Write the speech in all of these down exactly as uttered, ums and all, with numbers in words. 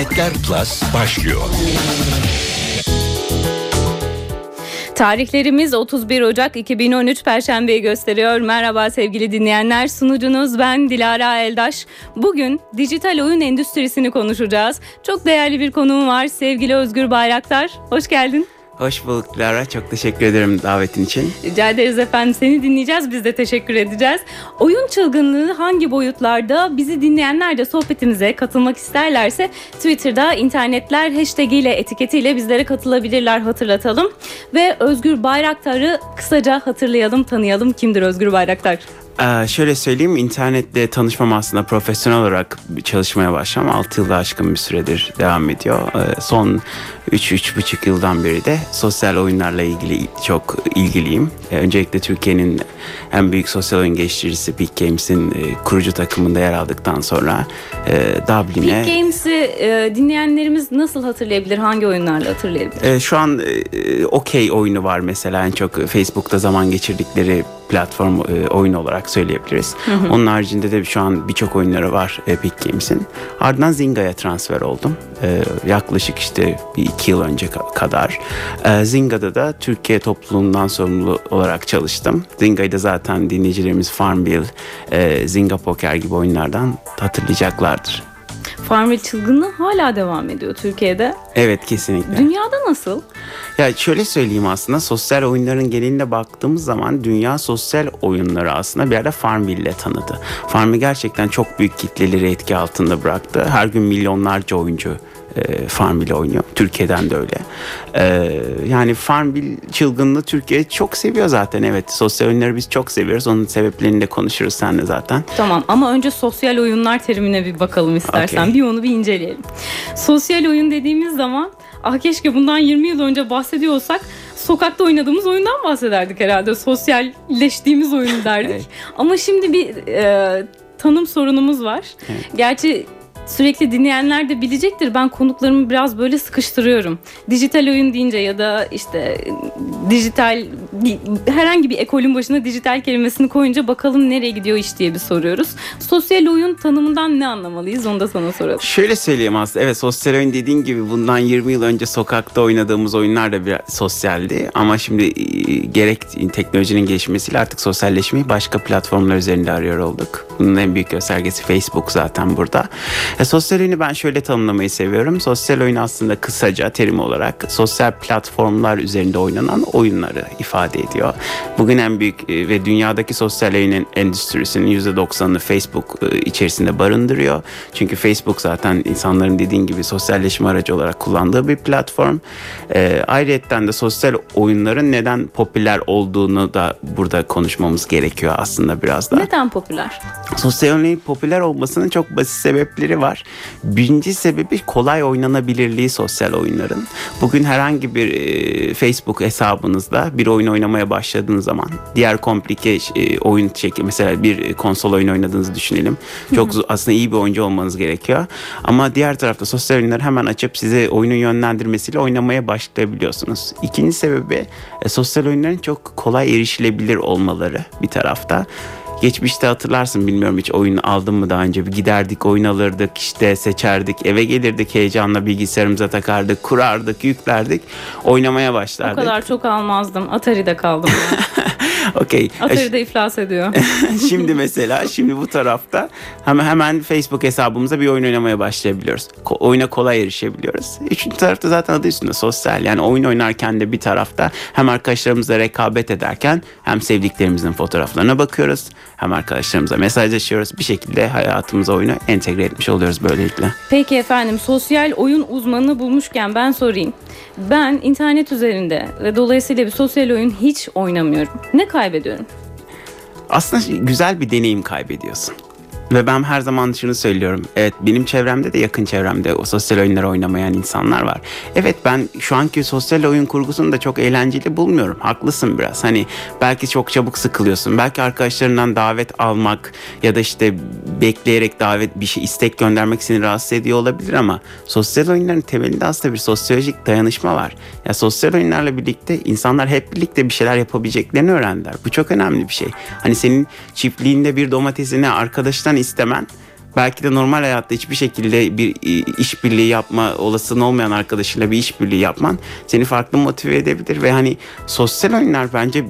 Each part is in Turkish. İnternetler Plus başlıyor. Tarihlerimiz otuz bir Ocak iki bin on üç Perşembe'yi gösteriyor. Merhaba sevgili dinleyenler, sunucunuz ben Dilara Eldaş. Bugün dijital oyun endüstrisini konuşacağız. Çok değerli bir konuğum var, sevgili Özgür Bayraktar. Hoş geldin. Hoş bulduk Dilara. Çok teşekkür ederim davetin için. Rica ederiz efendim. Seni dinleyeceğiz. Biz de teşekkür edeceğiz. Oyun çılgınlığı hangi boyutlarda? Bizi dinleyenler de sohbetimize katılmak isterlerse Twitter'da internetler hashtag ile etiketiyle bizlere katılabilirler, hatırlatalım. Ve Özgür Bayraktar'ı kısaca hatırlayalım, tanıyalım. Kimdir Özgür Bayraktar? Ee, şöyle söyleyeyim, internette tanışmam aslında profesyonel olarak çalışmaya başlamam altı yılda aşkın bir süredir devam ediyor. Ee, son üç üç buçuk yıldan beri de sosyal oyunlarla ilgili çok ilgiliyim. Ee, öncelikle Türkiye'nin en büyük sosyal oyun geliştiricisi Peak Games'in e, kurucu takımında yer aldıktan sonra e, Dublin'e... Peak Games'i e, dinleyenlerimiz nasıl hatırlayabilir, hangi oyunlarla hatırlayabilir? E, şu an e, okey oyunu var mesela, en çok Facebook'ta zaman geçirdikleri platform e, oyunu olarak söyleyebiliriz. Hı hı. Onun haricinde de şu an birçok oyunları var Epic Games'in. Ardından Zynga'ya transfer oldum. E, yaklaşık işte bir iki yıl önce kadar. E, Zynga'da da Türkiye topluluğundan sorumlu olarak çalıştım. Zynga'yı da zaten dinleyicilerimiz Farmville, e, Zynga Poker gibi oyunlardan hatırlayacaklardır. Farmville çılgınlığı hala devam ediyor Türkiye'de. Evet, kesinlikle. Dünyada nasıl? Ya şöyle söyleyeyim, aslında sosyal oyunların geneline baktığımız zaman dünya sosyal oyunları aslında bir yerde Farmville'le tanıdı. Farmville gerçekten çok büyük kitleleri etki altında bıraktı. Her gün milyonlarca oyuncu E, Farmville oynuyor. Türkiye'den de öyle. E, yani Farmville çılgınlığı Türkiye çok seviyor zaten. Evet, sosyal oyunları biz çok seviyoruz. Onun sebeplerini de konuşuruz seninle zaten. Tamam, ama önce sosyal oyunlar terimine bir bakalım istersen. Okay. Bir onu bir inceleyelim. Sosyal oyun dediğimiz zaman ah keşke bundan yirmi yıl önce bahsediyorsak sokakta oynadığımız oyundan bahsederdik herhalde. Sosyalleştiğimiz oyun derdik. Evet. Ama şimdi bir e, tanım sorunumuz var. Evet. Gerçi sürekli dinleyenler de bilecektir. Ben konuklarımı biraz böyle sıkıştırıyorum. Dijital oyun deyince ya da işte dijital herhangi bir ekolün başına dijital kelimesini koyunca bakalım nereye gidiyor iş diye bir soruyoruz. Sosyal oyun tanımından ne anlamalıyız? Onu da sana soralım. Şöyle söyleyeyim aslında. Evet, sosyal oyun dediğin gibi bundan yirmi yıl önce sokakta oynadığımız oyunlar da biraz sosyaldi. Ama şimdi gerek teknolojinin gelişmesiyle artık sosyalleşmeyi başka platformlar üzerinde arıyor olduk. Bunun en büyük göstergesi Facebook zaten burada. E, sosyal oyunu ben şöyle tanımlamayı seviyorum. Sosyal oyun aslında kısaca terim olarak sosyal platformlar üzerinde oynanan oyunları ifade ediyor. Bugün en büyük e, ve dünyadaki sosyal oyun endüstrisinin yüzde doksanını Facebook e, içerisinde barındırıyor. Çünkü Facebook zaten insanların dediğin gibi sosyalleşme aracı olarak kullandığı bir platform. E, ayrıca de sosyal oyunların neden popüler olduğunu da burada konuşmamız gerekiyor aslında biraz da. Neden popüler? Sosyal oyunun popüler olmasının çok basit sebepleri var. Birinci sebebi kolay oynanabilirliği sosyal oyunların. Bugün herhangi bir e, Facebook hesabınızda bir oyun oynamaya başladığınız zaman diğer komplike e, oyun çekim, mesela bir konsol oyunu oynadığınızı düşünelim. Çok aslında iyi bir oyuncu olmanız gerekiyor. Ama diğer tarafta sosyal oyunları hemen açıp size oyunun yönlendirmesiyle oynamaya başlayabiliyorsunuz. İkinci sebebi e, sosyal oyunların çok kolay erişilebilir olmaları bir tarafta. Geçmişte hatırlarsın, bilmiyorum hiç oyun aldın mı daha önce, bir giderdik oyun alırdık, işte seçerdik, eve gelirdik, heyecanla bilgisayarımıza takardık, kurardık, yüklerdik, oynamaya başlardık. O kadar çok almazdım, Atari'de kaldım ya. Okay. Atari'de e, iflas ediyor. Şimdi mesela şimdi bu tarafta hemen, hemen Facebook hesabımıza bir oyun oynamaya başlayabiliyoruz. Ko- oyuna kolay erişebiliyoruz. Üçüncü tarafta zaten adı üstünde sosyal. Yani oyun oynarken de bir tarafta hem arkadaşlarımızla rekabet ederken hem sevdiklerimizin fotoğraflarına bakıyoruz. Hem arkadaşlarımıza mesajlaşıyoruz. Bir şekilde hayatımıza oyunu entegre etmiş oluyoruz böylelikle. Peki efendim, sosyal oyun uzmanını bulmuşken ben sorayım. Ben internet üzerinde ve dolayısıyla bir sosyal oyun hiç oynamıyorum. Ne kaybediyorum? Aslında güzel bir deneyim kaybediyorsun. Ve ben her zaman şunu söylüyorum. Evet, benim çevremde de yakın çevremde o sosyal oyunları oynamayan insanlar var. Evet, ben şu anki sosyal oyun kurgusunu da çok eğlenceli bulmuyorum. Haklısın biraz. Hani belki çok çabuk sıkılıyorsun. Belki arkadaşlarından davet almak ya da işte bekleyerek davet bir şey istek göndermek seni rahatsız ediyor olabilir ama sosyal oyunların temelinde aslında bir sosyolojik dayanışma var. Ya sosyal oyunlarla birlikte insanlar hep birlikte bir şeyler yapabileceklerini öğrendiler. Bu çok önemli bir şey. Hani senin çiftliğinde bir domatesini arkadaştan istemen belki de normal hayatta hiçbir şekilde bir işbirliği yapma olasılığın olmayan arkadaşıyla bir işbirliği yapman seni farklı motive edebilir ve hani sosyal oyunlar bence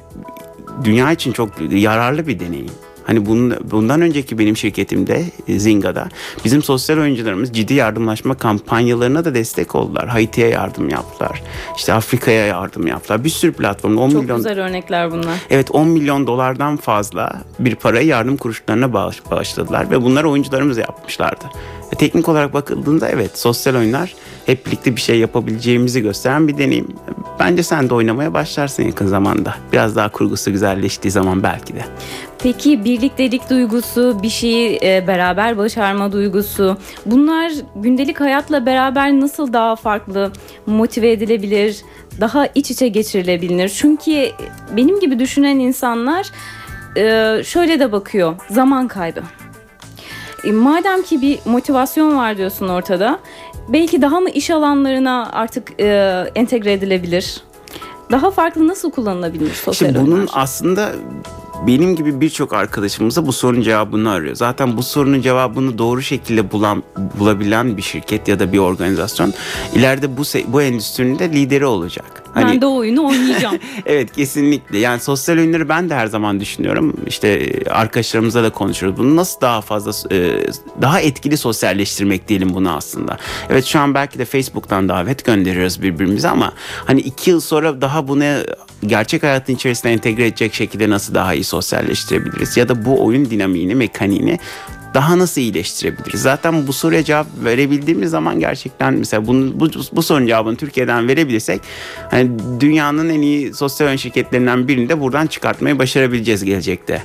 dünya için çok yararlı bir deneyim. Hani bunun, bundan önceki benim şirketimde Zynga'da bizim sosyal oyuncularımız ciddi yardımlaşma kampanyalarına da destek oldular. Haiti'ye yardım yaptılar. İşte Afrika'ya yardım yaptılar. Bir sürü platformda on çok milyon... Çok güzel örnekler bunlar. Evet, on milyon dolardan fazla bir parayı yardım kuruluşlarına bağışladılar ve bunları oyuncularımız yapmışlardı. Teknik olarak bakıldığında evet, sosyal oyunlar hep birlikte bir şey yapabileceğimizi gösteren bir deneyim. Bence sen de oynamaya başlarsın yakın zamanda. Biraz daha kurgusu güzelleştiği zaman belki de. Peki birliktelik duygusu, bir şeyi beraber başarma duygusu, bunlar gündelik hayatla beraber nasıl daha farklı motive edilebilir, daha iç içe geçirilebilir? Çünkü benim gibi düşünen insanlar şöyle de bakıyor, zaman kaybı. Madem ki bir motivasyon var diyorsun ortada, belki daha mı iş alanlarına artık e, entegre edilebilir? Daha farklı nasıl kullanılabilir sosyal oyunlar? Şimdi bunun aslında benim gibi birçok arkadaşımız da bu sorunun cevabını arıyor. Zaten bu sorunun cevabını doğru şekilde bulan, bulabilen bir şirket ya da bir organizasyon ileride bu bu endüstrinin de lideri olacak. Hani... Ben de o oyunu oynayacağım. Evet, kesinlikle. Yani sosyal oyunları ben de her zaman düşünüyorum. İşte arkadaşlarımızla da konuşuyoruz. Bunu nasıl daha fazla, daha etkili sosyalleştirmek diyelim bunu aslında. Evet, şu an belki de Facebook'tan davet gönderiyoruz birbirimize ama hani iki yıl sonra daha bunu gerçek hayatın içerisine entegre edecek şekilde nasıl daha iyi sosyalleştirebiliriz? Ya da bu oyun dinamiğini, mekaniğini daha nasıl iyileştirebiliriz? Zaten bu soruya cevap verebildiğimiz zaman gerçekten mesela bunu, bu, bu sorunun cevabını Türkiye'den verebilirsek hani dünyanın en iyi sosyal oyun şirketlerinden birini de buradan çıkartmayı başarabileceğiz gelecekte.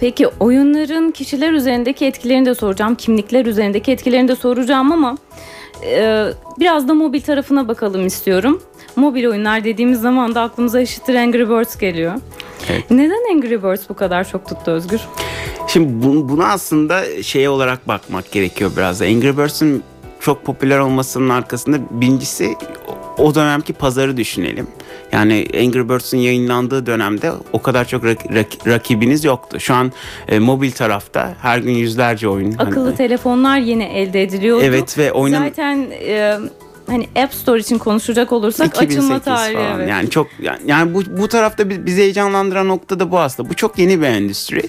Peki oyunların kişiler üzerindeki etkilerini de soracağım, kimlikler üzerindeki etkilerini de soracağım ama e, biraz da mobil tarafına bakalım istiyorum. Mobil oyunlar dediğimiz zaman da aklımıza eşittir Angry Birds geliyor. Evet. Neden Angry Birds bu kadar çok tuttu Özgür? Şimdi buna aslında şeye olarak bakmak gerekiyor biraz da. Angry Birds'ın çok popüler olmasının arkasında birincisi o dönemki pazarı düşünelim. Yani Angry Birds'ın yayınlandığı dönemde o kadar çok rak- rak- rakibiniz yoktu. Şu an e, mobil tarafta her gün yüzlerce oyun. Akıllı hani, telefonlar yeni elde ediliyordu. Evet ve oynam- zaten... E- Hani App Store için konuşacak olursak açılma tarihi. Evet. Yani çok yani, yani bu bu tarafta bizi heyecanlandıran nokta da bu aslında. Bu çok yeni bir endüstri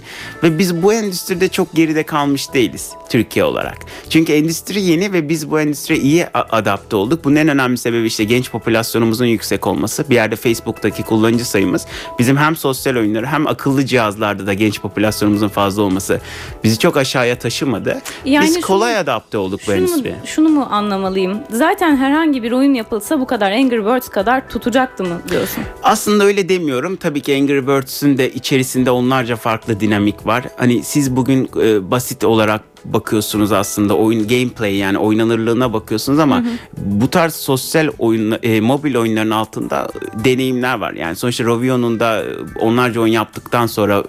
ve biz bu endüstride çok geride kalmış değiliz Türkiye olarak. Çünkü endüstri yeni ve biz bu endüstriye iyi adapte olduk. Bunun en önemli sebebi işte genç popülasyonumuzun yüksek olması. Bir yerde Facebook'taki kullanıcı sayımız bizim hem sosyal oyunları hem akıllı cihazlarda da genç popülasyonumuzun fazla olması bizi çok aşağıya taşımadı. Yani biz şunu, kolay adapte olduk şunu, bu endüstriye. Şunu mu anlamalıyım? Zaten herhangi bir oyun yapılsa bu kadar Angry Birds kadar tutacaktı mı diyorsun? Aslında öyle demiyorum. Tabii ki Angry Birds'ün de içerisinde onlarca farklı dinamik var. Hani siz bugün e, basit olarak bakıyorsunuz aslında oyun gameplay yani oynanırlığına bakıyorsunuz ama hı hı. bu tarz sosyal oyun e, mobil oyunların altında deneyimler var. Yani sonuçta Rovio'nun da onlarca oyun yaptıktan sonra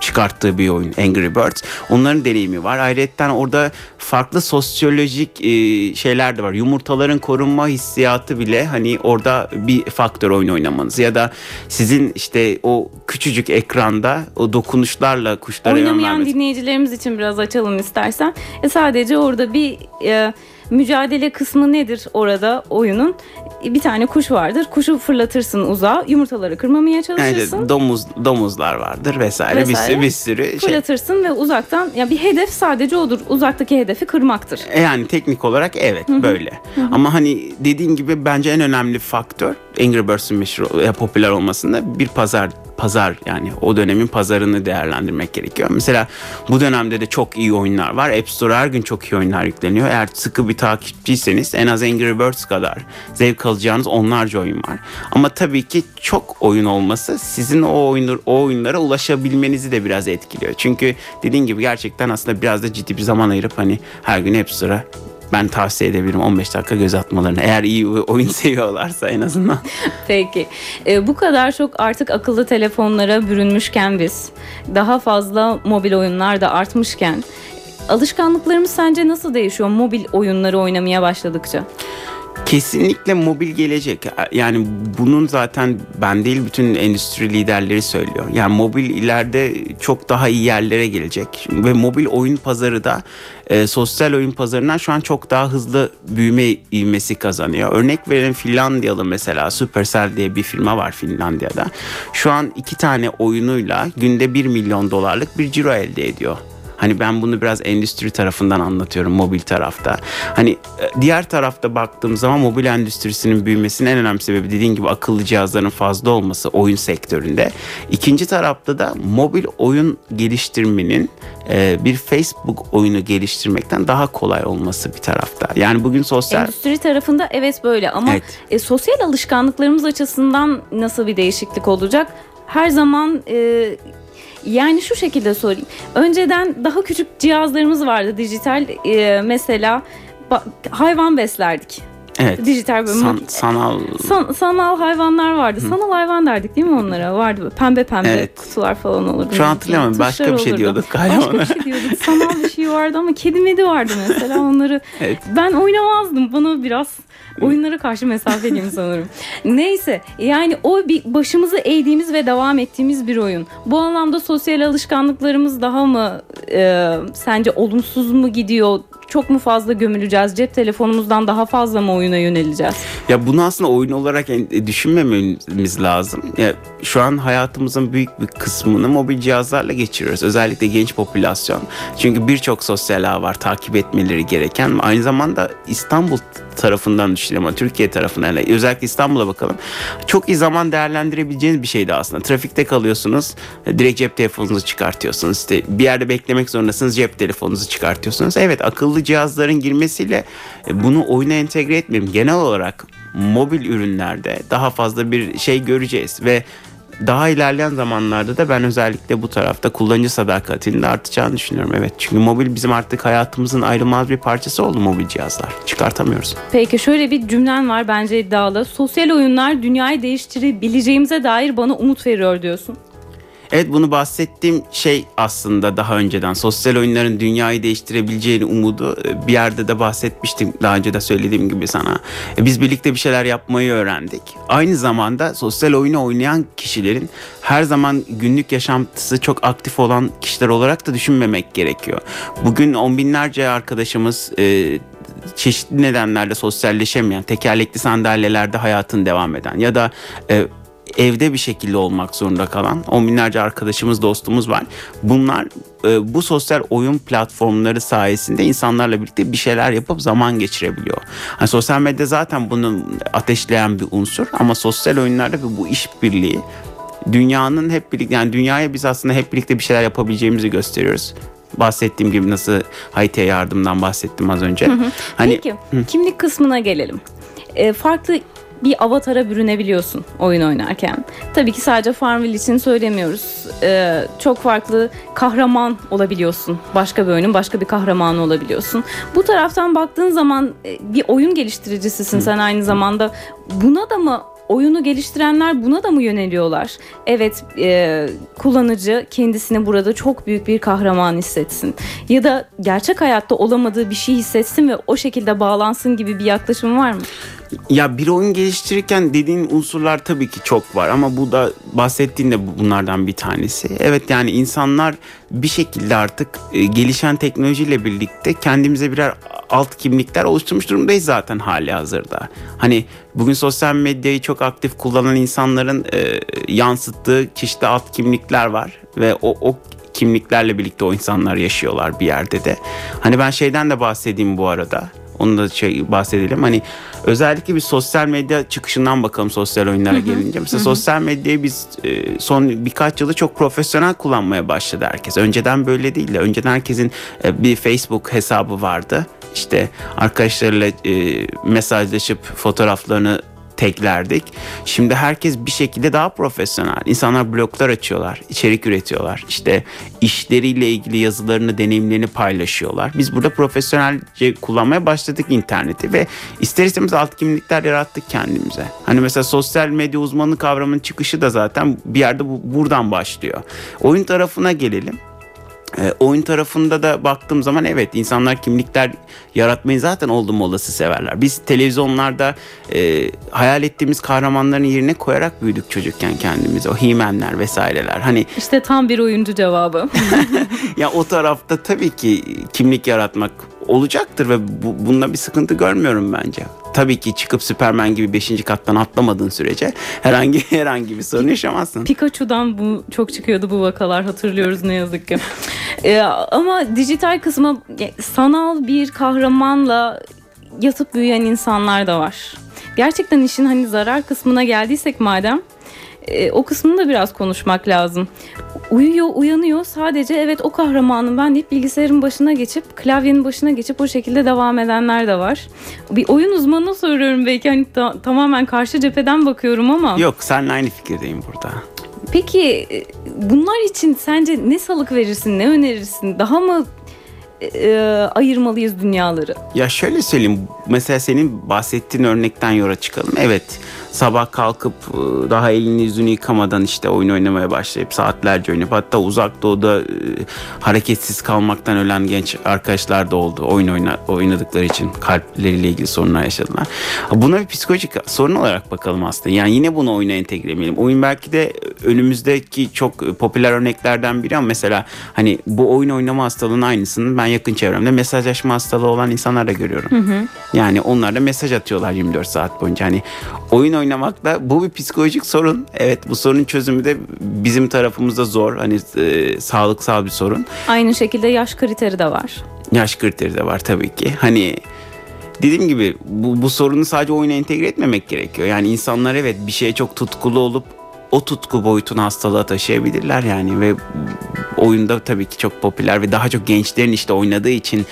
çıkarttığı bir oyun Angry Birds. Onların deneyimi var. Ayrıca orada farklı sosyolojik e, şeyler de var. Yumurtaların korunma hissiyatı bile hani orada bir faktör oyun oynamanız ya da sizin işte o küçücük ekranda o dokunuşlarla kuşlara yön vermeniz. Oynamayan dinleyicilerimiz için biraz açalım isterseniz. E sadece orada bir e, mücadele kısmı nedir orada oyunun? Bir tane kuş vardır. Kuşu fırlatırsın uzağa. Yumurtaları kırmamaya çalışırsın. Yani domuz domuzlar vardır vesaire. vesaire. Bir sürü, bir sürü şey. Fırlatırsın ve uzaktan ya bir hedef sadece odur. Uzaktaki hedefi kırmaktır. Yani teknik olarak evet Hı-hı. böyle. Hı-hı. Ama hani dediğim gibi bence en önemli faktör Angry Birds'ın meşhur, popüler olmasında bir pazar pazar yani o dönemin pazarını değerlendirmek gerekiyor. Mesela bu dönemde de çok iyi oyunlar var. App Store'a her gün çok iyi oyunlar yükleniyor. Eğer sıkı bir takipçiyseniz en az Angry Birds kadar zevk alacağınız onlarca oyun var. Ama tabii ki çok oyun olması sizin o, oyunlar, o oyunlara ulaşabilmenizi de biraz etkiliyor. Çünkü dediğim gibi gerçekten aslında biraz da ciddi bir zaman ayırıp hani her gün App Store'a ben tavsiye edebilirim on beş dakika göz atmalarını. Eğer iyi oyun seviyorlarsa en azından. Peki. E, bu kadar çok artık akıllı telefonlara bürünmüşken biz, daha fazla mobil oyunlar da artmışken alışkanlıklarımız sence nasıl değişiyor mobil oyunları oynamaya başladıkça? Kesinlikle mobil gelecek. Yani bunun zaten ben değil, bütün endüstri liderleri söylüyor. Yani mobil ileride çok daha iyi yerlere gelecek. Ve mobil oyun pazarı da e, sosyal oyun pazarından şu an çok daha hızlı büyüme ivmesi kazanıyor. Örnek verelim, Finlandiyalı mesela Supercell diye bir firma var Finlandiya'da. Şu an iki tane oyunuyla günde bir milyon dolarlık bir ciro elde ediyor. Hani ben bunu biraz endüstri tarafından anlatıyorum, mobil tarafta. Hani diğer tarafta baktığım zaman mobil endüstrisinin büyümesinin en önemli sebebi dediğim gibi akıllı cihazların fazla olması oyun sektöründe. İkinci tarafta da mobil oyun geliştirmenin bir Facebook oyunu geliştirmekten daha kolay olması bir tarafta. Yani bugün sosyal... Endüstri tarafında evet böyle ama evet. E, sosyal alışkanlıklarımız açısından nasıl bir değişiklik olacak? Her zaman... E... Yani şu şekilde sorayım. Önceden daha küçük cihazlarımız vardı dijital. Ee, mesela ba- hayvan beslerdik. Evet. Dijital böyle San, sanal san, sanal hayvanlar vardı. Hı. Sanal hayvan derdik değil mi onlara? Vardı böyle pembe pembe evet. kutular falan olurdu. Şu an hatırlamıyorum. Başka bir şey diyorduk galiba. Başka bir şey diyorduk. Sanal bir şey vardı ama kedi medi vardı mesela onları. Evet. Ben oynamazdım. Bana biraz oyunlara karşı mesafeliyim sanırım. Neyse yani o bir başımızı eğdiğimiz ve devam ettiğimiz bir oyun. Bu anlamda sosyal alışkanlıklarımız daha mı e, sence olumsuz mu gidiyor? Çok mu fazla gömüleceğiz? Cep telefonumuzdan daha fazla mı oyuna yöneleceğiz? Ya bunu aslında oyun olarak düşünmememiz lazım. Ya şu an hayatımızın büyük bir kısmını mobil cihazlarla geçiriyoruz. Özellikle genç popülasyon. Çünkü birçok sosyal ağ var takip etmeleri gereken. Aynı zamanda İstanbul tarafından düşünelim ama Türkiye tarafından, yani özellikle İstanbul'a bakalım. Çok iyi zaman değerlendirebileceğiniz bir şeydi aslında. Trafikte kalıyorsunuz, direkt cep telefonunuzu çıkartıyorsunuz. İşte bir yerde beklemek zorundasınız, cep telefonunuzu çıkartıyorsunuz. Evet, akıllı cihazların girmesiyle bunu oyuna entegre etmeyeyim. Genel olarak mobil ürünlerde daha fazla bir şey göreceğiz ve daha ilerleyen zamanlarda da ben özellikle bu tarafta kullanıcı sadakatinin de artacağını düşünüyorum. Evet, çünkü mobil bizim artık hayatımızın ayrılmaz bir parçası oldu, mobil cihazlar. Çıkartamıyoruz. Peki şöyle bir cümlen var bence iddialı. Sosyal oyunlar dünyayı değiştirebileceğimize dair bana umut veriyor diyorsun. Evet, bunu bahsettiğim şey aslında daha önceden sosyal oyunların dünyayı değiştirebileceğini umudu bir yerde de bahsetmiştim daha önce de söylediğim gibi sana. Biz birlikte bir şeyler yapmayı öğrendik. Aynı zamanda sosyal oyunu oynayan kişilerin her zaman günlük yaşantısı çok aktif olan kişiler olarak da düşünmemek gerekiyor. Bugün on binlerce arkadaşımız e, çeşitli nedenlerle sosyalleşemeyen, tekerlekli sandalyelerde hayatını devam eden ya da... E, evde bir şekilde olmak zorunda kalan on binlerce arkadaşımız, dostumuz var. Bunlar bu sosyal oyun platformları sayesinde insanlarla birlikte bir şeyler yapıp zaman geçirebiliyor. Yani sosyal medya zaten bunu ateşleyen bir unsur ama sosyal oyunlarda bu işbirliği dünyanın hep birlikte, yani dünyaya biz aslında hep birlikte bir şeyler yapabileceğimizi gösteriyoruz. Bahsettiğim gibi nasıl Haiti'ye yardımdan bahsettim az önce. Hı hı. Hani, peki hı. kimlik kısmına gelelim. E, farklı bir avatara bürünebiliyorsun oyun oynarken. Tabii ki sadece Farmville için söylemiyoruz. Ee, çok farklı kahraman olabiliyorsun. Başka bir oyunun başka bir kahramanı olabiliyorsun. Bu taraftan baktığın zaman bir oyun geliştiricisisin sen aynı zamanda. Buna da mı, oyunu geliştirenler buna da mı yöneliyorlar? Evet, e, kullanıcı kendisini burada çok büyük bir kahraman hissetsin. Ya da gerçek hayatta olamadığı bir şey hissetsin ve o şekilde bağlansın gibi bir yaklaşım var mı? Ya bir oyun geliştirirken dediğin unsurlar tabii ki çok var ama bu da bahsettiğin de bunlardan bir tanesi. Evet, yani insanlar bir şekilde artık gelişen teknolojiyle birlikte kendimize birer alt kimlikler oluşturmuş durumdayız zaten hali hazırda. Hani bugün sosyal medyayı çok aktif kullanan insanların e, yansıttığı çeşitli alt kimlikler var ve o, o kimliklerle birlikte o insanlar yaşıyorlar bir yerde de. Hani ben şeyden de bahsedeyim bu arada. Onu da şey bahsedelim. Hani özellikle bir sosyal medya çıkışından bakalım sosyal oyunlara gelince. Mesela sosyal medyayı biz son birkaç yılda çok profesyonel kullanmaya başladı herkes. Önceden böyle değildi. Önceden herkesin bir Facebook hesabı vardı. İşte arkadaşlarıyla mesajlaşıp fotoğraflarını taglerdik. Şimdi herkes bir şekilde daha profesyonel. İnsanlar bloglar açıyorlar, içerik üretiyorlar. İşte işleriyle ilgili yazılarını, deneyimlerini paylaşıyorlar. Biz burada profesyonelce kullanmaya başladık interneti ve ister istemez alt kimlikler yarattık kendimize. Hani mesela sosyal medya uzmanı kavramının çıkışı da zaten bir yerde bu, buradan başlıyor. Oyun tarafına gelelim. E, oyun tarafında da baktığım zaman evet, insanlar kimlikler yaratmayı zaten oldum olası severler. Biz televizyonlarda e, hayal ettiğimiz kahramanların yerine koyarak büyüdük çocukken kendimizi. O He-Man'ler vesaireler. Hani işte tam bir oyuncu cevabı. Ya o tarafta tabii ki kimlik yaratmak olacaktır ve bu, bununla bir sıkıntı görmüyorum bence. Tabii ki çıkıp Superman gibi beşinci kattan atlamadığın sürece herhangi herhangi bir sorun yaşamazsın. Pikachu'dan bu çok çıkıyordu, bu vakalar hatırlıyoruz ne yazık ki. Ee, ama dijital kısmı, sanal bir kahramanla yatıp büyüyen insanlar da var. Gerçekten işin hani zarar kısmına geldiysek madem, e, o kısmını da biraz konuşmak lazım. Uyuyor, uyanıyor, sadece evet o kahramanım ben deyip bilgisayarın başına geçip, klavyenin başına geçip o şekilde devam edenler de var. Bir oyun uzmanına soruyorum, belki hani ta- tamamen karşı cepheden bakıyorum ama. Yok, seninle aynı fikirdeyim burada. Peki bunlar için sence ne salık verirsin, ne önerirsin? Daha mı e, ayırmalıyız dünyaları? Ya şöyle söyleyeyim, mesela senin bahsettiğin örnekten yola çıkalım. Evet, sabah kalkıp daha elini yüzünü yıkamadan işte oyun oynamaya başlayıp saatlerce oynayıp, hatta uzak doğuda e, hareketsiz kalmaktan ölen genç arkadaşlar da oldu. Oyun oyna, oynadıkları için kalpleriyle ilgili sorunlar yaşadılar. Buna bir psikolojik sorun olarak bakalım aslında. Yani yine bunu oyuna entegremeyelim. Oyun belki de önümüzdeki çok popüler örneklerden biri ama mesela hani bu oyun oynama hastalığının aynısını ben yakın çevremde mesajlaşma hastalığı olan insanlar da görüyorum. Hı hı. Yani onlar da mesaj atıyorlar yirmi dört saat boyunca. Hani oyun oynamakta bu bir psikolojik sorun. Evet, bu sorunun çözümü de bizim tarafımızda zor. Hani e, sağlıksal bir sorun. Aynı şekilde yaş kriteri de var. Yaş kriteri de var tabii ki. Hani dediğim gibi bu, bu sorunu sadece oyuna entegre etmemek gerekiyor. Yani insanlar evet bir şeye çok tutkulu olup o tutku boyutunu hastalığa taşıyabilirler yani ve oyunda tabii ki çok popüler ve daha çok gençlerin işte oynadığı için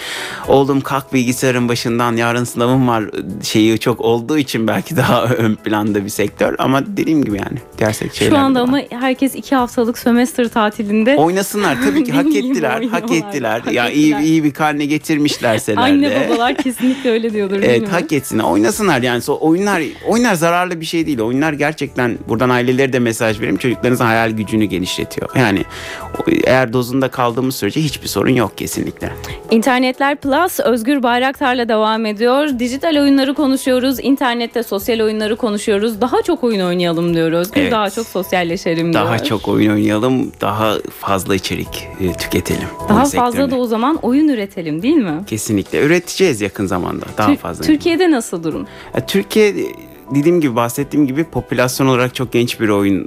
oğlum kalk bilgisayarın başından yarın sınavım var şeyi çok olduğu için belki daha ön planda bir sektör ama dediğim gibi yani gerçek şeyler. Şu anda ama herkes iki haftalık sömestr tatilinde. Oynasınlar tabii ki, hak ettiler, hak ettiler. Hak ya ettiler. iyi iyi bir karne getirmişlerse de. Anne babalar kesinlikle öyle diyordur. Evet, hak etsinler, oynasınlar yani. So, oyunlar oyunlar zararlı bir şey değil. Oyunlar gerçekten, buradan ailelere de mesaj vereyim, çocuklarınızın hayal gücünü genişletiyor. Yani eğer dozunda kaldığımız sürece hiçbir sorun yok kesinlikle. İnternetler Plus Özgür Bayraktar'la devam ediyor. Dijital oyunları konuşuyoruz. İnternette sosyal oyunları konuşuyoruz. Daha çok oyun oynayalım diyor Özgür. Evet. Daha çok sosyalleşelim diyor. Daha çok oyun oynayalım. Daha fazla içerik tüketelim. Daha fazla sektörüne. Da o zaman oyun üretelim değil mi? Kesinlikle. Üreteceğiz yakın zamanda. Daha Tür- fazla. Türkiye'de nasıl durum? Ya, Türkiye dediğim gibi, bahsettiğim gibi popülasyon olarak çok genç bir oyun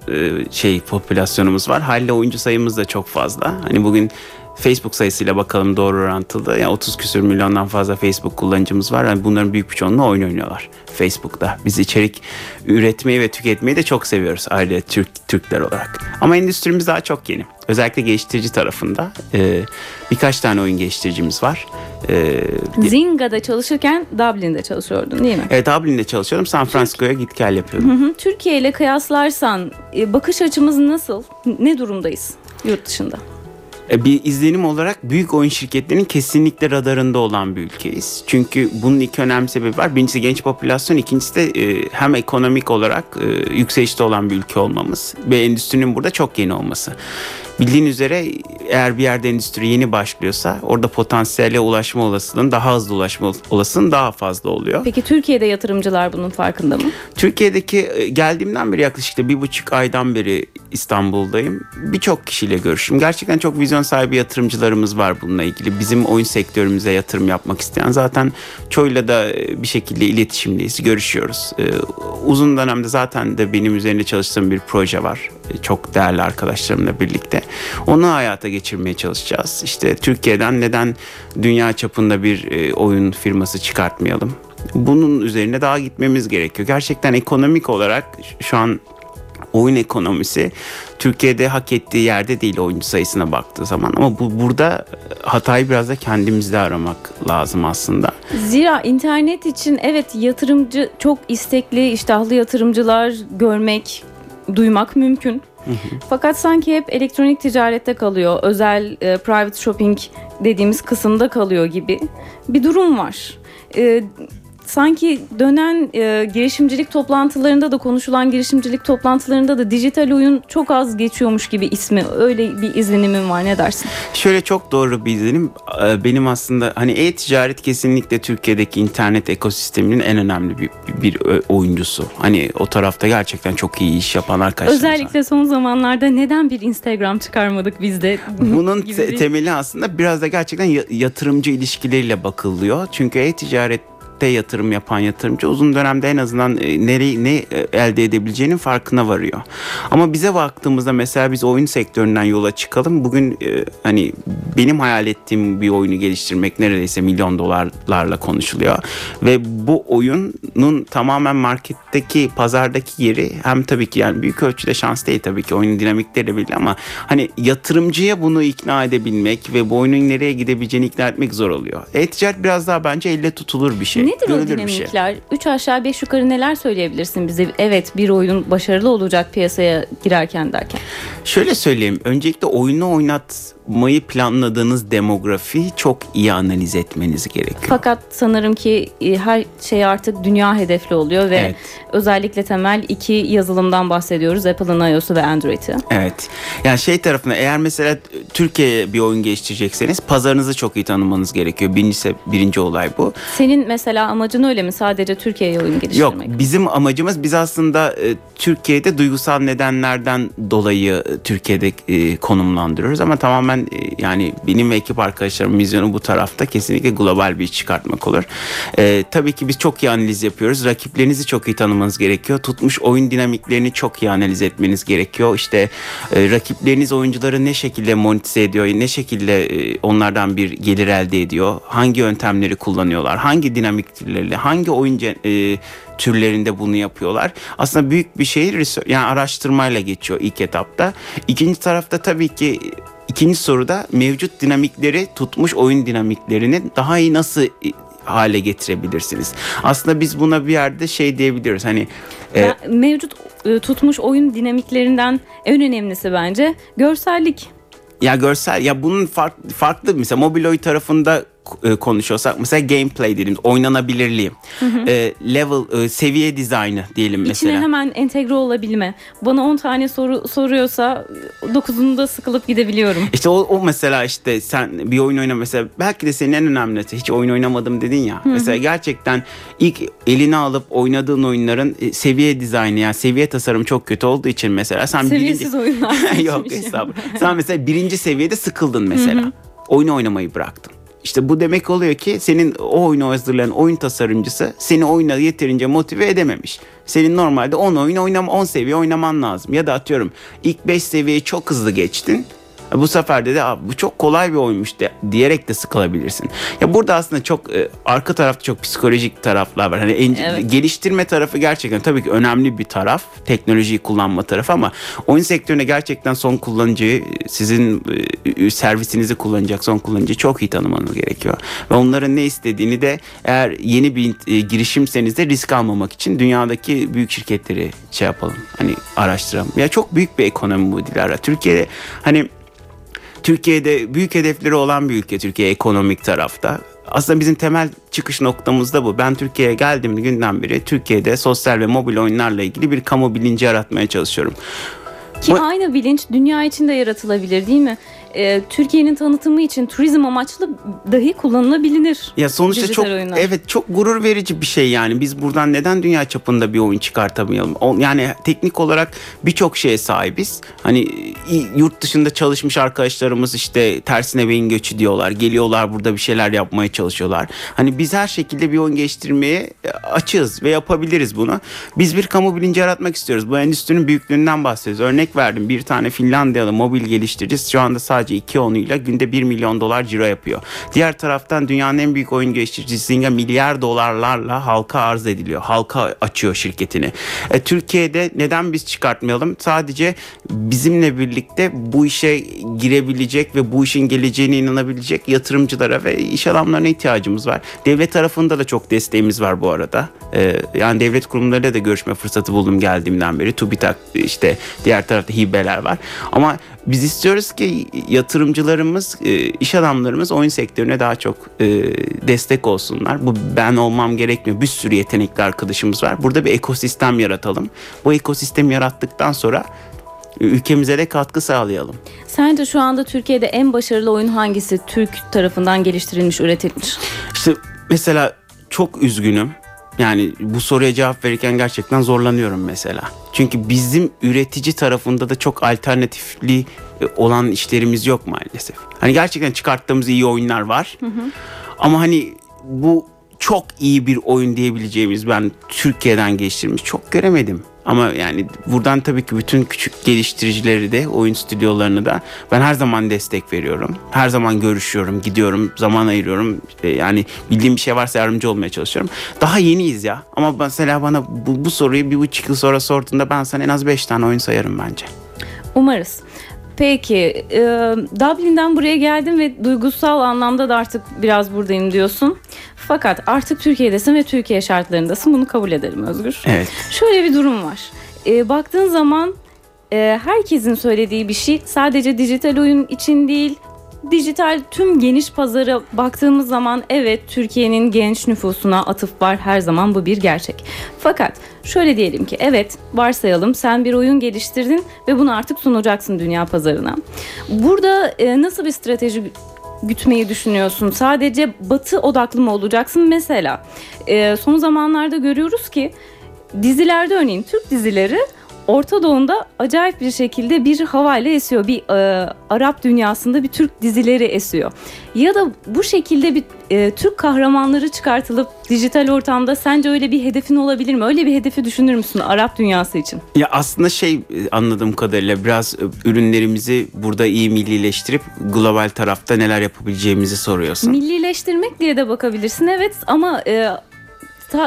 şey popülasyonumuz var. Haliyle oyuncu sayımız da çok fazla. Hani bugün Facebook sayısıyla bakalım doğru orantılı. Yani otuz küsür milyondan fazla Facebook kullanıcımız var. Yani bunların büyük bir çoğunluğu oyun oynuyorlar Facebook'ta. Biz içerik üretmeyi ve tüketmeyi de çok seviyoruz ayrıca Türk Türkler olarak. Ama endüstrimiz daha çok yeni. Özellikle geliştirici tarafında e, birkaç tane oyun geliştiricimiz var. E, Zynga'da çalışırken Dublin'de çalışıyordun değil mi? Evet, Dublin'de çalışıyordum. San Francisco'ya git gel yapıyordum. Hı hı. Türkiye ile kıyaslarsan e, bakış açımız nasıl? Ne durumdayız yurt dışında? Bir izlenim olarak büyük oyun şirketlerinin kesinlikle radarında olan bir ülkeyiz. Çünkü bunun iki önemli sebebi var. Birincisi genç popülasyon, ikincisi de hem ekonomik olarak yükselişte olan bir ülke olmamız ve endüstrinin burada çok yeni olması. Bildiğin üzere eğer bir yerde endüstri yeni başlıyorsa orada potansiyele ulaşma olasılığının, daha hızlı ulaşma olasılığının daha fazla oluyor. Peki Türkiye'de yatırımcılar bunun farkında mı? Türkiye'deki, geldiğimden beri yaklaşık da bir buçuk aydan beri İstanbul'dayım. Birçok kişiyle görüştüm. Gerçekten çok vizyon sahibi yatırımcılarımız var bununla ilgili. Bizim oyun sektörümüze yatırım yapmak isteyen, zaten çoğuyla da bir şekilde iletişimdeyiz, görüşüyoruz. Uzun dönemde zaten de benim üzerinde çalıştığım bir proje var. Çok değerli arkadaşlarımla birlikte. Onu hayata geçirmeye çalışacağız. İşte Türkiye'den neden dünya çapında bir oyun firması çıkartmayalım? Bunun üzerine daha gitmemiz gerekiyor. Gerçekten ekonomik olarak şu an oyun ekonomisi Türkiye'de hak ettiği yerde değil oyuncu sayısına baktığı zaman. Ama bu, burada hatayı biraz da kendimizde aramak lazım aslında. Zira internet için evet yatırımcı, çok istekli, iştahlı yatırımcılar görmek, duymak mümkün. Hı hı. Fakat sanki hep elektronik ticarette kalıyor. Özel e, private shopping dediğimiz kısımda kalıyor gibi bir durum var. E, sanki dönen e, girişimcilik toplantılarında da konuşulan girişimcilik toplantılarında da dijital oyun çok az geçiyormuş gibi ismi. Öyle bir izlenimim var. Ne dersin? Şöyle çok doğru bir izlenim. Benim aslında hani e-ticaret kesinlikle Türkiye'deki internet ekosisteminin en önemli bir, bir oyuncusu. Hani o tarafta gerçekten çok iyi iş yapan arkadaşlar. Özellikle son zamanlarda neden bir Instagram çıkarmadık biz de? Bunun te- temeli aslında biraz da gerçekten yatırımcı ilişkileriyle bakılıyor. Çünkü e-ticaret de yatırım yapan yatırımcı uzun dönemde en azından nereyi ne elde edebileceğinin farkına varıyor. Ama bize baktığımızda mesela biz oyun sektöründen yola çıkalım. Bugün e, hani benim hayal ettiğim bir oyunu geliştirmek neredeyse milyon dolarlarla konuşuluyor. Ve bu oyunun tamamen marketteki, pazardaki yeri hem tabii ki yani büyük ölçüde şans değil tabii ki oyunun dinamikleriyle birlikte ama hani yatırımcıya bunu ikna edebilmek ve bu oyunun nereye gidebileceğini ikna etmek zor oluyor. E-ticaret biraz daha bence elle tutulur bir şey. Nedir o dinamikler? Şey. Üç aşağı beş yukarı neler söyleyebilirsin bize? Evet, bir oyun başarılı olacak piyasaya girerken derken. Şöyle söyleyeyim. Öncelikle oyunu oynatmayı planladığınız demografi çok iyi analiz etmeniz gerekiyor. Fakat sanırım ki her şey artık dünya hedefli oluyor ve evet. Özellikle temel iki yazılımdan bahsediyoruz. Apple'ın iOS'u ve Android'i. Evet. Yani şey tarafına eğer mesela Türkiye'ye bir oyun geliştirecekseniz pazarınızı çok iyi tanımanız gerekiyor. Birincisi, birinci olay bu. Senin mesela Mesela amacın öyle mi? Sadece Türkiye'ye oyun geliştirmek? Yok, bizim amacımız biz aslında e, Türkiye'de duygusal nedenlerden dolayı Türkiye'de e, konumlandırıyoruz ama tamamen e, yani benim ve ekip arkadaşlarımın vizyonu bu tarafta kesinlikle global bir iş çıkartmak olur. E, tabii ki biz çok iyi analiz yapıyoruz. Rakiplerinizi çok iyi tanımanız gerekiyor. Tutmuş oyun dinamiklerini çok iyi analiz etmeniz gerekiyor. İşte e, rakipleriniz oyuncuları ne şekilde monetize ediyor, ne şekilde e, onlardan bir gelir elde ediyor, hangi yöntemleri kullanıyorlar, hangi dinamik hangi oyun e, türlerinde bunu yapıyorlar. Aslında büyük bir şey yani araştırmayla geçiyor ilk etapta. İkinci tarafta tabii ki ikinci soruda mevcut dinamikleri tutmuş oyun dinamiklerini daha iyi nasıl hale getirebilirsiniz. Aslında biz buna bir yerde şey diyebiliyoruz. Hani e, mevcut e, tutmuş oyun dinamiklerinden en önemlisi bence görsellik. Ya görsel ya bunun farklı, farklı mesela mobil oyun tarafında konuşuyorsak mesela gameplay diyelim, oynanabilirliği, hı hı. E, level e, seviye dizaynı diyelim mesela. İçine hemen entegre olabilme. Bana on tane soru soruyorsa dokuzunda sıkılıp gidebiliyorum. İşte o, o mesela işte sen bir oyun oyna mesela belki de senin en önemlisi hiç oyun oynamadım dedin ya. Hı hı. Mesela gerçekten ilk eline alıp oynadığın oyunların e, seviye dizaynı yani seviye tasarımı çok kötü olduğu için mesela sen seviyesiz birinci... oyunlar. Yok hesabı. Sen mesela birinci seviyede sıkıldın mesela. Hı hı. Oyunu oynamayı bıraktın. İşte bu demek oluyor ki senin o oyunu hazırlayan oyun tasarımcısı seni oyuna yeterince motive edememiş. Senin normalde on oyun oynam, on seviye oynaman lazım. Ya da atıyorum ilk beş seviyeyi çok hızlı geçtin. Bu sefer de, de bu çok kolay bir oyunmuş de, diyerek de sıkılabilirsin. Ya burada aslında çok e, arka tarafta çok psikolojik taraflar var. Hani en, evet. Geliştirme tarafı gerçekten tabii ki önemli bir taraf. Teknolojiyi kullanma tarafı ama oyun sektörüne gerçekten son kullanıcıyı sizin e, servisinizi kullanacak son kullanıcıyı çok iyi tanımanız gerekiyor. Ve onların ne istediğini de eğer yeni bir e, girişimseniz de risk almamak için dünyadaki büyük şirketleri şey yapalım. Hani araştıralım. Ya çok büyük bir ekonomi bu Dilara. Türkiye'de hani Türkiye'de büyük hedefleri olan bir ülke Türkiye ekonomik tarafta. Aslında bizim temel çıkış noktamız da bu. Ben Türkiye'ye geldiğim günden beri Türkiye'de sosyal ve mobil oyunlarla ilgili bir kamu bilinci yaratmaya çalışıyorum. Ki bu... aynı bilinç dünya için de yaratılabilir değil mi? Ee, Türkiye'nin tanıtımı için turizm amaçlı dahi kullanılabilir. Ya sonuçta çok oyunlar. Evet çok gurur verici bir şey yani. Biz buradan neden dünya çapında bir oyun çıkartamayalım? Yani teknik olarak birçok şeye sahibiz. Hani yurt dışında çalışmış arkadaşlarımız işte tersine beyin göçü diyorlar. Geliyorlar burada bir şeyler yapmaya çalışıyorlar. Hani biz her şekilde bir oyun geliştirmeye açığız ve yapabiliriz bunu. Biz bir kamu bilinci yaratmak istiyoruz. Bu endüstrinin büyüklüğünden bahsediyoruz. Örnek verdim bir tane Finlandiyalı mobil geliştiricisi şu anda sadece iki onuyla günde bir milyon dolar ciro yapıyor. Diğer taraftan dünyanın en büyük oyun geliştiricisi Zynga milyar dolarlarla halka arz ediliyor. Halka açıyor şirketini. E, Türkiye'de neden biz çıkartmayalım? Sadece bizimle birlikte bu işe girebilecek ve bu işin geleceğine inanabilecek yatırımcılara ve iş adamlarına ihtiyacımız var. Devlet tarafında da çok desteğimiz var bu arada. E, yani devlet kurumlarıyla da görüşme fırsatı buldum geldiğimden beri. TÜBİTAK işte diğer taraftan tarafta hibeler var. Ama biz istiyoruz ki yatırımcılarımız, iş adamlarımız oyun sektörüne daha çok destek olsunlar. Bu ben olmam gerekmiyor. Bir sürü yetenekli arkadaşımız var. Burada bir ekosistem yaratalım. Bu ekosistemi yarattıktan sonra ülkemize de katkı sağlayalım. Sence şu anda Türkiye'de en başarılı oyun hangisi? Türk tarafından geliştirilmiş, üretilmiş. İşte mesela çok üzgünüm. Yani bu soruya cevap verirken gerçekten zorlanıyorum mesela. Çünkü bizim üretici tarafında da çok alternatifli olan işlerimiz yok maalesef. Hani gerçekten çıkarttığımız iyi oyunlar var. Hı hı. Ama hani bu çok iyi bir oyun diyebileceğimiz, ben Türkiye'den geliştirilmiş çok göremedim. Ama yani buradan tabii ki bütün küçük geliştiricileri de, oyun stüdyolarını da ben her zaman destek veriyorum. Her zaman görüşüyorum, gidiyorum, zaman ayırıyorum. İşte yani bildiğim bir şey varsa yardımcı olmaya çalışıyorum. Daha yeniyiz ya. Ama mesela bana bu, bu soruyu bir buçuk yıl sonra sorduğunda ben sana en az beş tane oyun sayarım bence. Umarız. Peki, e, Dublin'den buraya geldim ve duygusal anlamda da artık biraz buradayım diyorsun. Fakat artık Türkiye'desin ve Türkiye şartlarındasın. Bunu kabul ederim Özgür. Evet. Şöyle bir durum var. E, baktığın zaman e, herkesin söylediği bir şey, sadece dijital oyun için değil, dijital tüm geniş pazara baktığımız zaman evet, Türkiye'nin genç nüfusuna atıf var, her zaman bu bir gerçek. Fakat şöyle diyelim ki, evet varsayalım sen bir oyun geliştirdin ve bunu artık sunacaksın dünya pazarına. Burada e, nasıl bir strateji gütmeyi düşünüyorsun? Sadece batı odaklı mı olacaksın? Mesela e, son zamanlarda görüyoruz ki dizilerde, örneğin Türk dizileri Orta Doğu'nda acayip bir şekilde bir havayla esiyor. Bir e, Arap dünyasında bir Türk dizileri esiyor. Ya da bu şekilde bir e, Türk kahramanları çıkartılıp dijital ortamda, sence öyle bir hedefin olabilir mi? Öyle bir hedefi düşünür müsün Arap dünyası için? Ya aslında şey, anladığım kadarıyla biraz ürünlerimizi burada iyi millileştirip global tarafta neler yapabileceğimizi soruyorsun. Millileştirmek diye de bakabilirsin, evet, ama E,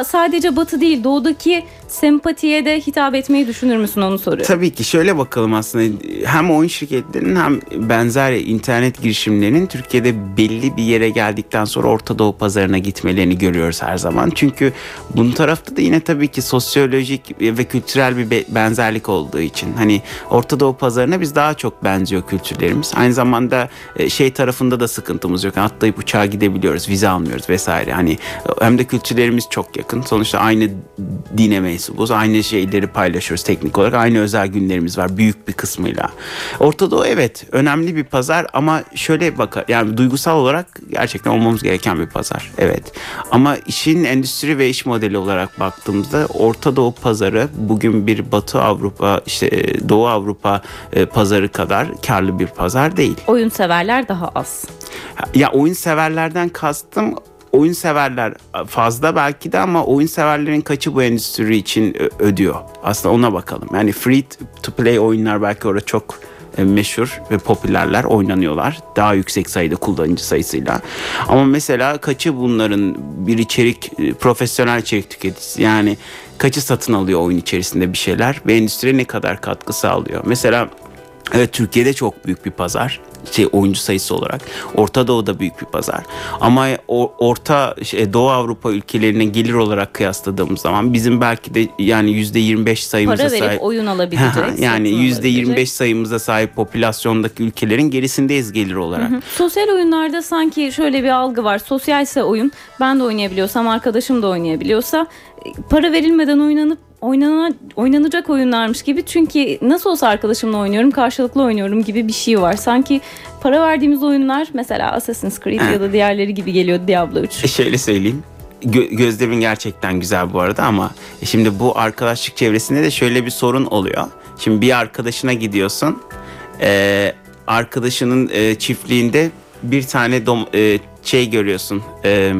sadece batı değil, doğudaki sempatiye de hitap etmeyi düşünür müsün, onu soruyorum. Tabii ki şöyle bakalım, aslında hem oyun şirketlerinin hem benzer internet girişimlerinin Türkiye'de belli bir yere geldikten sonra Orta Doğu pazarına gitmelerini görüyoruz her zaman. Çünkü bunun tarafta da yine tabii ki sosyolojik ve kültürel bir benzerlik olduğu için hani Orta Doğu pazarına biz daha çok benziyor kültürlerimiz. Aynı zamanda şey tarafında da sıkıntımız yok. Yani atlayıp uçağa gidebiliyoruz, vize almıyoruz vesaire. Hani hem de kültürlerimiz çok yakın. Sonuçta aynı dine mensubuz. Aynı şeyleri paylaşıyoruz teknik olarak. Aynı özel günlerimiz var büyük bir kısmıyla. Orta Doğu evet önemli bir pazar ama şöyle bakar, yani duygusal olarak gerçekten olmamız gereken bir pazar. Evet. Ama işin endüstri ve iş modeli olarak baktığımızda Orta Doğu pazarı bugün bir Batı Avrupa, işte Doğu Avrupa pazarı kadar karlı bir pazar değil. Oyun severler daha az. Ya oyun severlerden kastım, oyun severler fazla belki de ama oyun severlerin kaçı bu endüstri için ödüyor? Aslında ona bakalım. Yani free to play oyunlar belki orada çok meşhur ve popülerler, oynanıyorlar. Daha yüksek sayıda kullanıcı sayısıyla. Ama mesela kaçı bunların bir içerik, profesyonel içerik tüketicisi, yani kaçı satın alıyor oyun içerisinde bir şeyler ve endüstriye ne kadar katkı sağlıyor? Mesela evet, Türkiye'de çok büyük bir pazar. Şey, oyuncu sayısı olarak Orta Doğu'da büyük bir pazar ama Orta şey, Doğu Avrupa ülkelerine gelir olarak kıyasladığımız zaman bizim belki de yani yüzde yirmi beş sayımıza para verip sahip oyun alabilecek yani yüzde yirmi beş sayımıza sahip popülasyondaki ülkelerin gerisindeyiz gelir olarak. Hı hı. Sosyal oyunlarda sanki şöyle bir algı var, sosyalse oyun, ben de oynayabiliyorsam arkadaşım da oynayabiliyorsa para verilmeden oynanıp Oynana, oynanacak oyunlarmış gibi, çünkü nasıl olsa arkadaşımla oynuyorum, karşılıklı oynuyorum gibi bir şey var. Sanki para verdiğimiz oyunlar mesela Assassin's Creed ha. ya da diğerleri gibi geliyor, Diablo üç. E şöyle söyleyeyim. Gö- gözlemin gerçekten güzel bu arada ama şimdi bu arkadaşlık çevresinde de şöyle bir sorun oluyor. Şimdi bir arkadaşına gidiyorsun. E, arkadaşının e, çiftliğinde bir tane dom- e, şey görüyorsun. E,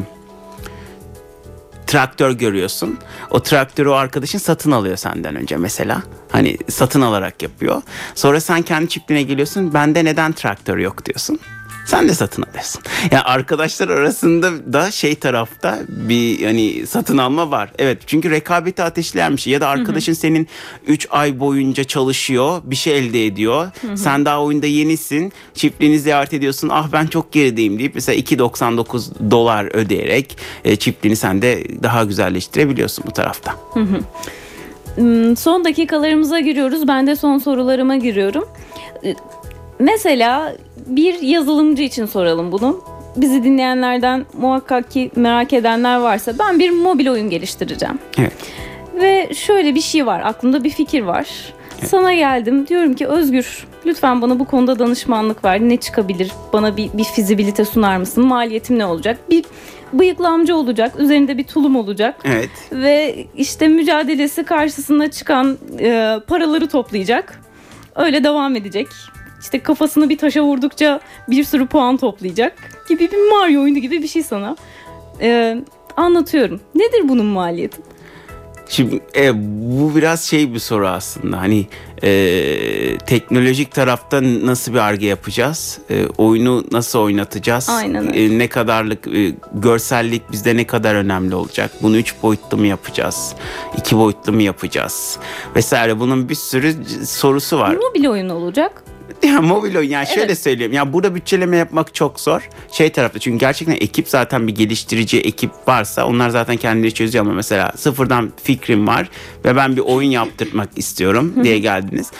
traktör görüyorsun. O traktörü o arkadaşın satın alıyor senden önce mesela. Hani satın alarak yapıyor. Sonra sen kendi çiftliğine geliyorsun. Bende neden traktör yok diyorsun. Sen de satın alıyorsun. Yani arkadaşlar arasında da şey tarafta bir hani satın alma var. Evet, çünkü rekabeti ateşleyen bir şey. Ya da arkadaşın, hı hı, senin üç ay boyunca çalışıyor, bir şey elde ediyor. Hı hı. Sen daha oyunda yenisin. Çiftliğini ziyaret ediyorsun. Ah ben çok gerideyim deyip mesela iki dolar doksan dokuz ödeyerek e, çiftliğini sen de daha güzelleştirebiliyorsun bu tarafta. Hı hı. son dakikalarımıza giriyoruz. Ben de son sorularıma giriyorum. Mesela bir yazılımcı için soralım bunu. Bizi dinleyenlerden muhakkak ki merak edenler varsa, ben bir mobil oyun geliştireceğim. Evet. Ve şöyle bir şey var, aklımda bir fikir var. Evet. Sana geldim, diyorum ki Özgür, lütfen bana bu konuda danışmanlık ver. Ne çıkabilir? Bana bir, bir fizibilite sunar mısın? Maliyetim ne olacak? Bir bıyıklı amca olacak, üzerinde bir tulum olacak. Evet. Ve işte mücadelesi karşısına çıkan e, paraları toplayacak. Öyle devam edecek. İşte kafasını bir taşa vurdukça bir sürü puan toplayacak gibi bir Mario oyunu gibi bir şey sana ee, anlatıyorum. Nedir bunun maliyeti? Şimdi e, bu biraz şey bir soru aslında. Hani e, teknolojik tarafta nasıl bir Ar-Ge yapacağız? E, oyunu nasıl oynatacağız? Aynen öyle. E, ne kadarlık e, görsellik bizde ne kadar önemli olacak? Bunu üç boyutlu mu yapacağız? iki boyutlu mu yapacağız? Vesaire, bunun bir sürü sorusu var. Mobil oyun olacak. Ya mobil oyun, yani şöyle evet. söyleyeyim. Ya burada bütçeleme yapmak çok zor. Şey tarafta, çünkü gerçekten ekip, zaten bir geliştirici ekip varsa onlar zaten kendileri çözüyor, ama mesela sıfırdan fikrim var ve ben bir oyun yaptırmak istiyorum diye geldiniz.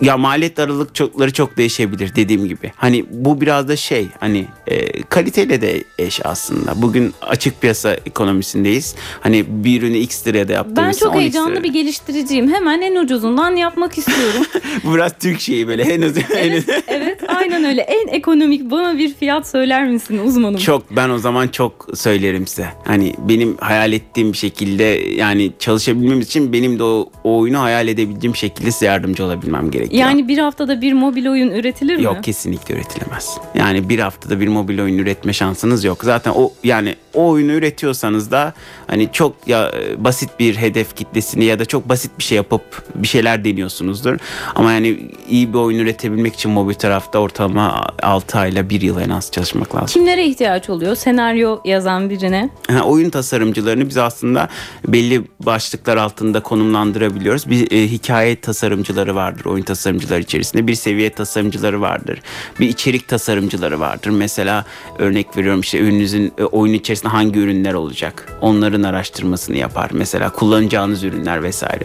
Ya maliyet aralıkları çok değişebilir dediğim gibi. Hani bu biraz da şey, hani e, kaliteyle de eş aslında. Bugün açık piyasa ekonomisindeyiz. Hani bir ürünü X liraya da yaptığımızda on X liraya. Ben çok heyecanlı bir geliştiriciyim. Hemen en ucuzundan yapmak istiyorum. Bu biraz Türk şeyi böyle, en ucuz. Evet, evet, aynen öyle. En ekonomik bana bir fiyat söyler misin uzmanım? Çok, ben o zaman çok söylerim size. Hani benim hayal ettiğim şekilde, yani çalışabilmem için benim de o, o oyunu hayal edebildiğim şekilde size yardımcı olabilmem gerekiyor. Yani bir haftada bir mobil oyun üretilir mi? Yok, kesinlikle üretilemez. Yani bir haftada bir mobil oyun üretme şansınız yok. Zaten o, yani o oyunu üretiyorsanız da hani çok ya, basit bir hedef kitlesini ya da çok basit bir şey yapıp bir şeyler deniyorsunuzdur. Ama yani iyi bir oyun üretebilmek için mobil tarafta ortalama altı ayla bir yıl en az çalışmak lazım. Kimlere ihtiyaç oluyor? Senaryo yazan birine? Ha, oyun tasarımcılarını biz aslında belli başlıklar altında konumlandırabiliyoruz. Bir e, hikaye tasarımcıları vardır oyun tasarımcıları içerisinde. Bir seviye tasarımcıları vardır. Bir içerik tasarımcıları vardır. Mesela örnek veriyorum, işte ürününüzün e, oyun içerisinde hangi ürünler olacak? Onların araştırmasını yapar. Mesela kullanacağınız ürünler vesaire.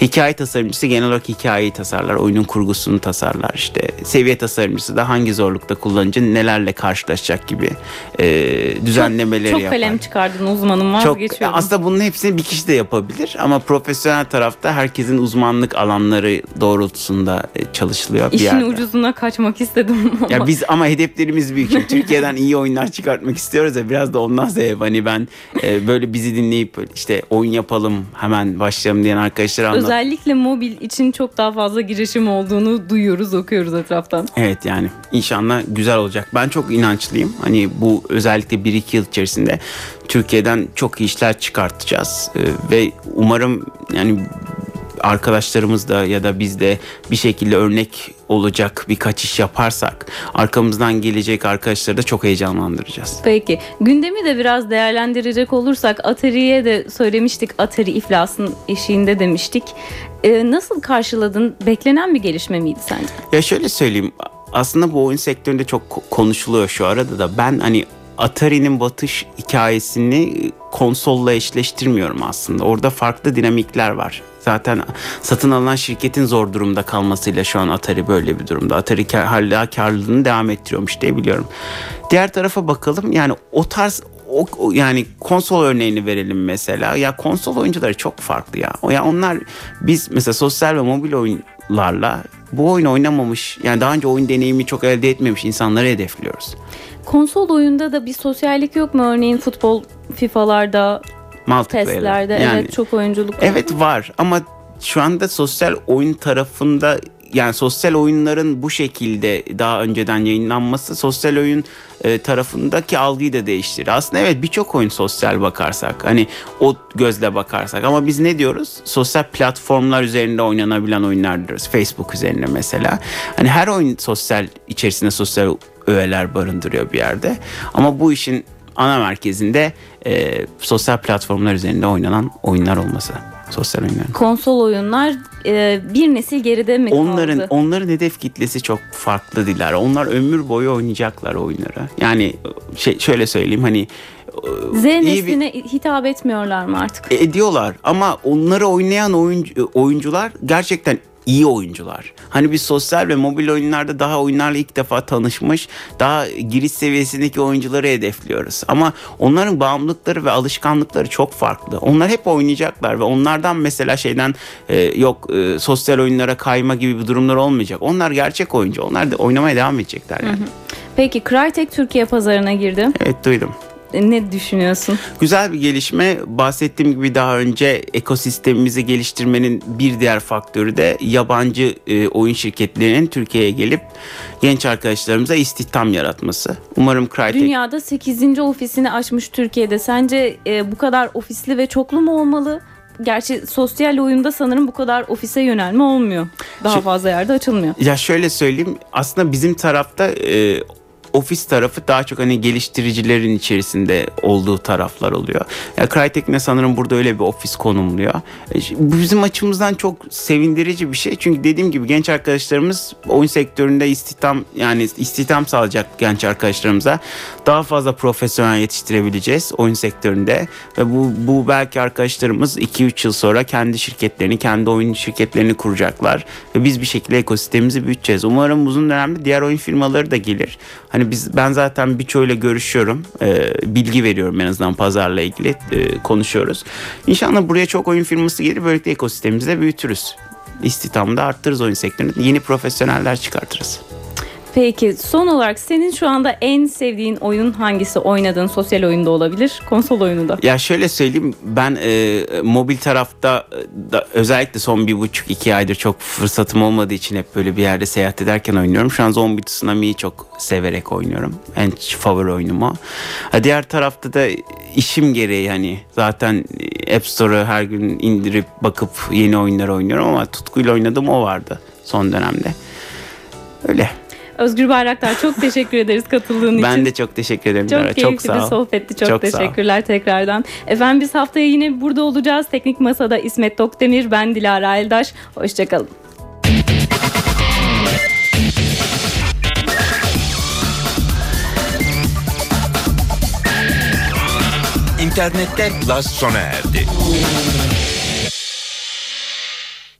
Hikaye tasarımcısı genel olarak hikayeyi tasarlar. Oyunun kurgusunu tasarlar. İşte seviye tasarımcısı da hangi zorlukta kullanıcı nelerle karşılaşacak gibi e, düzenlemeleri çok, çok yapar. Çok kalem çıkardın uzmanım, vazgeçiyorum. Aslında bunun hepsini bir kişi de yapabilir. Ama profesyonel tarafta herkesin uzmanlık alanları doğrultusunda çalışılıyor. İşin bir yerde. Ucuzuna kaçmak istedim. Ama. Ya biz ama hedeflerimiz büyük. Türkiye'den iyi oyunlar çıkartmak istiyoruz ya, biraz da ondan sebep. Hani ben e, böyle bizi dinleyip işte oyun yapalım hemen başlayalım diyen arkadaşlara anlat. Özellikle mobil için çok daha fazla girişim olduğunu duyuyoruz, okuyoruz etraftan. Evet, yani inşallah güzel olacak. Ben çok inançlıyım. Hani bu özellikle bir iki yıl içerisinde Türkiye'den çok iyi işler çıkartacağız. E, ve umarım yani arkadaşlarımız da ya da biz de bir şekilde örnek olacak birkaç iş yaparsak arkamızdan gelecek arkadaşları da çok heyecanlandıracağız. Peki. Gündemi de biraz değerlendirecek olursak, Atari'ye de söylemiştik. Atari iflasın eşiğinde demiştik. Ee, nasıl karşıladın? Beklenen bir gelişme miydi sence? Ya şöyle söyleyeyim. Aslında bu oyun sektöründe çok konuşuluyor şu arada da. Ben hani Atari'nin batış hikayesini konsolla eşleştirmiyorum aslında. Orada farklı dinamikler var. Zaten satın alınan şirketin zor durumda kalmasıyla şu an Atari böyle bir durumda. Atari kâr, hala karlılığını devam ettiriyormuş diye biliyorum. Diğer tarafa bakalım. Yani o tarz o, o, yani konsol örneğini verelim mesela. Ya konsol oyuncuları çok farklı ya. O ya onlar biz mesela sosyal ve mobil oyunlarla bu oyunu oynamamış, yani daha önce oyun deneyimi çok elde etmemiş insanları hedefliyoruz. Konsol oyunda da bir sosyallik yok mu? Örneğin futbol, FIFA'larda, PES'lerde yani, evet çok oyunculuk var. Evet var, ama şu anda sosyal oyun tarafında, yani sosyal oyunların bu şekilde daha önceden yayınlanması sosyal oyun e, tarafındaki algıyı da değiştirir. Aslında evet, birçok oyun sosyal bakarsak, hani o gözle bakarsak, ama biz ne diyoruz? Sosyal platformlar üzerinde oynanabilen oyunlar diyoruz. Facebook üzerinde mesela. Hani her oyun sosyal, içerisinde sosyal öğeler barındırıyor bir yerde. Ama bu işin ana merkezinde e, sosyal platformlar üzerinde oynanan oyunlar olması. Sosyal oyunlar. Konsol oyunlar e, bir nesil geride mi onların, kaldı? Onların hedef kitlesi çok farklı Dilara. Onlar ömür boyu oynayacaklar oyunları. Yani şey, şöyle söyleyeyim, hani Z nesline bir... hitap etmiyorlar mı artık? Ediyorlar ama onları oynayan oyuncu, oyuncular gerçekten iyi oyuncular. Hani biz sosyal ve mobil oyunlarda daha oyunlarla ilk defa tanışmış, daha giriş seviyesindeki oyuncuları hedefliyoruz. Ama onların bağımlılıkları ve alışkanlıkları çok farklı. Onlar hep oynayacaklar ve onlardan mesela şeyden e, yok e, sosyal oyunlara kayma gibi bir durumlar olmayacak. Onlar gerçek oyuncu. Onlar da oynamaya devam edecekler yani. Hı hı. Peki Crytek Türkiye pazarına girdi. Evet, duydum. Ne düşünüyorsun? Güzel bir gelişme. Bahsettiğim gibi daha önce ekosistemimizi geliştirmenin bir diğer faktörü de yabancı e, oyun şirketlerinin Türkiye'ye gelip genç arkadaşlarımıza istihdam yaratması. Umarım Crytek... Dünyada sekizinci ofisini açmış Türkiye'de. Sence e, bu kadar ofisli ve çoklu mu olmalı? Gerçi sosyal oyunda sanırım bu kadar ofise yönelme olmuyor. Daha Şu, fazla yerde açılmıyor. Ya şöyle söyleyeyim. Aslında bizim tarafta... E, ofis tarafı daha çok hani geliştiricilerin içerisinde olduğu taraflar oluyor. Ya Crytek ne sanırım burada öyle bir ofis konumluyor. Bizim açımızdan çok sevindirici bir şey. Çünkü dediğim gibi genç arkadaşlarımız oyun sektöründe istihdam yani istihdam sağlayacak genç arkadaşlarımıza. Daha fazla profesyonel yetiştirebileceğiz oyun sektöründe ve bu bu belki arkadaşlarımız iki üç yıl sonra kendi şirketlerini, kendi oyun şirketlerini kuracaklar ve biz bir şekilde ekosistemimizi büyüteceğiz. Umarım uzun dönemde diğer oyun firmaları da gelir. Hani Biz, ben zaten birçoğuyla görüşüyorum. E, bilgi veriyorum en azından pazarla ilgili e, konuşuyoruz. İnşallah buraya çok oyun firması gelir. Böylelikle ekosistemimizi de büyütürüz. İstihdamı da arttırırız oyun sektöründe. Yeni profesyoneller çıkartırız. Peki son olarak senin şu anda en sevdiğin oyun hangisi? Oynadığın sosyal oyunda olabilir, konsol oyununda. Ya şöyle söyleyeyim, ben e, mobil tarafta da, özellikle son bir buçuk iki aydır çok fırsatım olmadığı için hep böyle bir yerde seyahat ederken oynuyorum. Şu an Zombi Tsunami'yi çok severek oynuyorum. En favori oyunum o. Ha, diğer tarafta da işim gereği hani zaten App Store'u her gün indirip bakıp yeni oyunlar oynuyorum ama tutkuyla oynadığım o vardı son dönemde. Öyle. Özgür Bayraktar, çok teşekkür ederiz katıldığın için. Ben de çok teşekkür ederim. Çok keyifli çok sağ bir sohbetti. Çok, çok teşekkürler tekrardan. Efendim biz haftaya yine burada olacağız. Teknik Masa'da İsmet Tokdemir, ben Dilara Eldaş. Hoşçakalın. İnternetler+ sona erdi.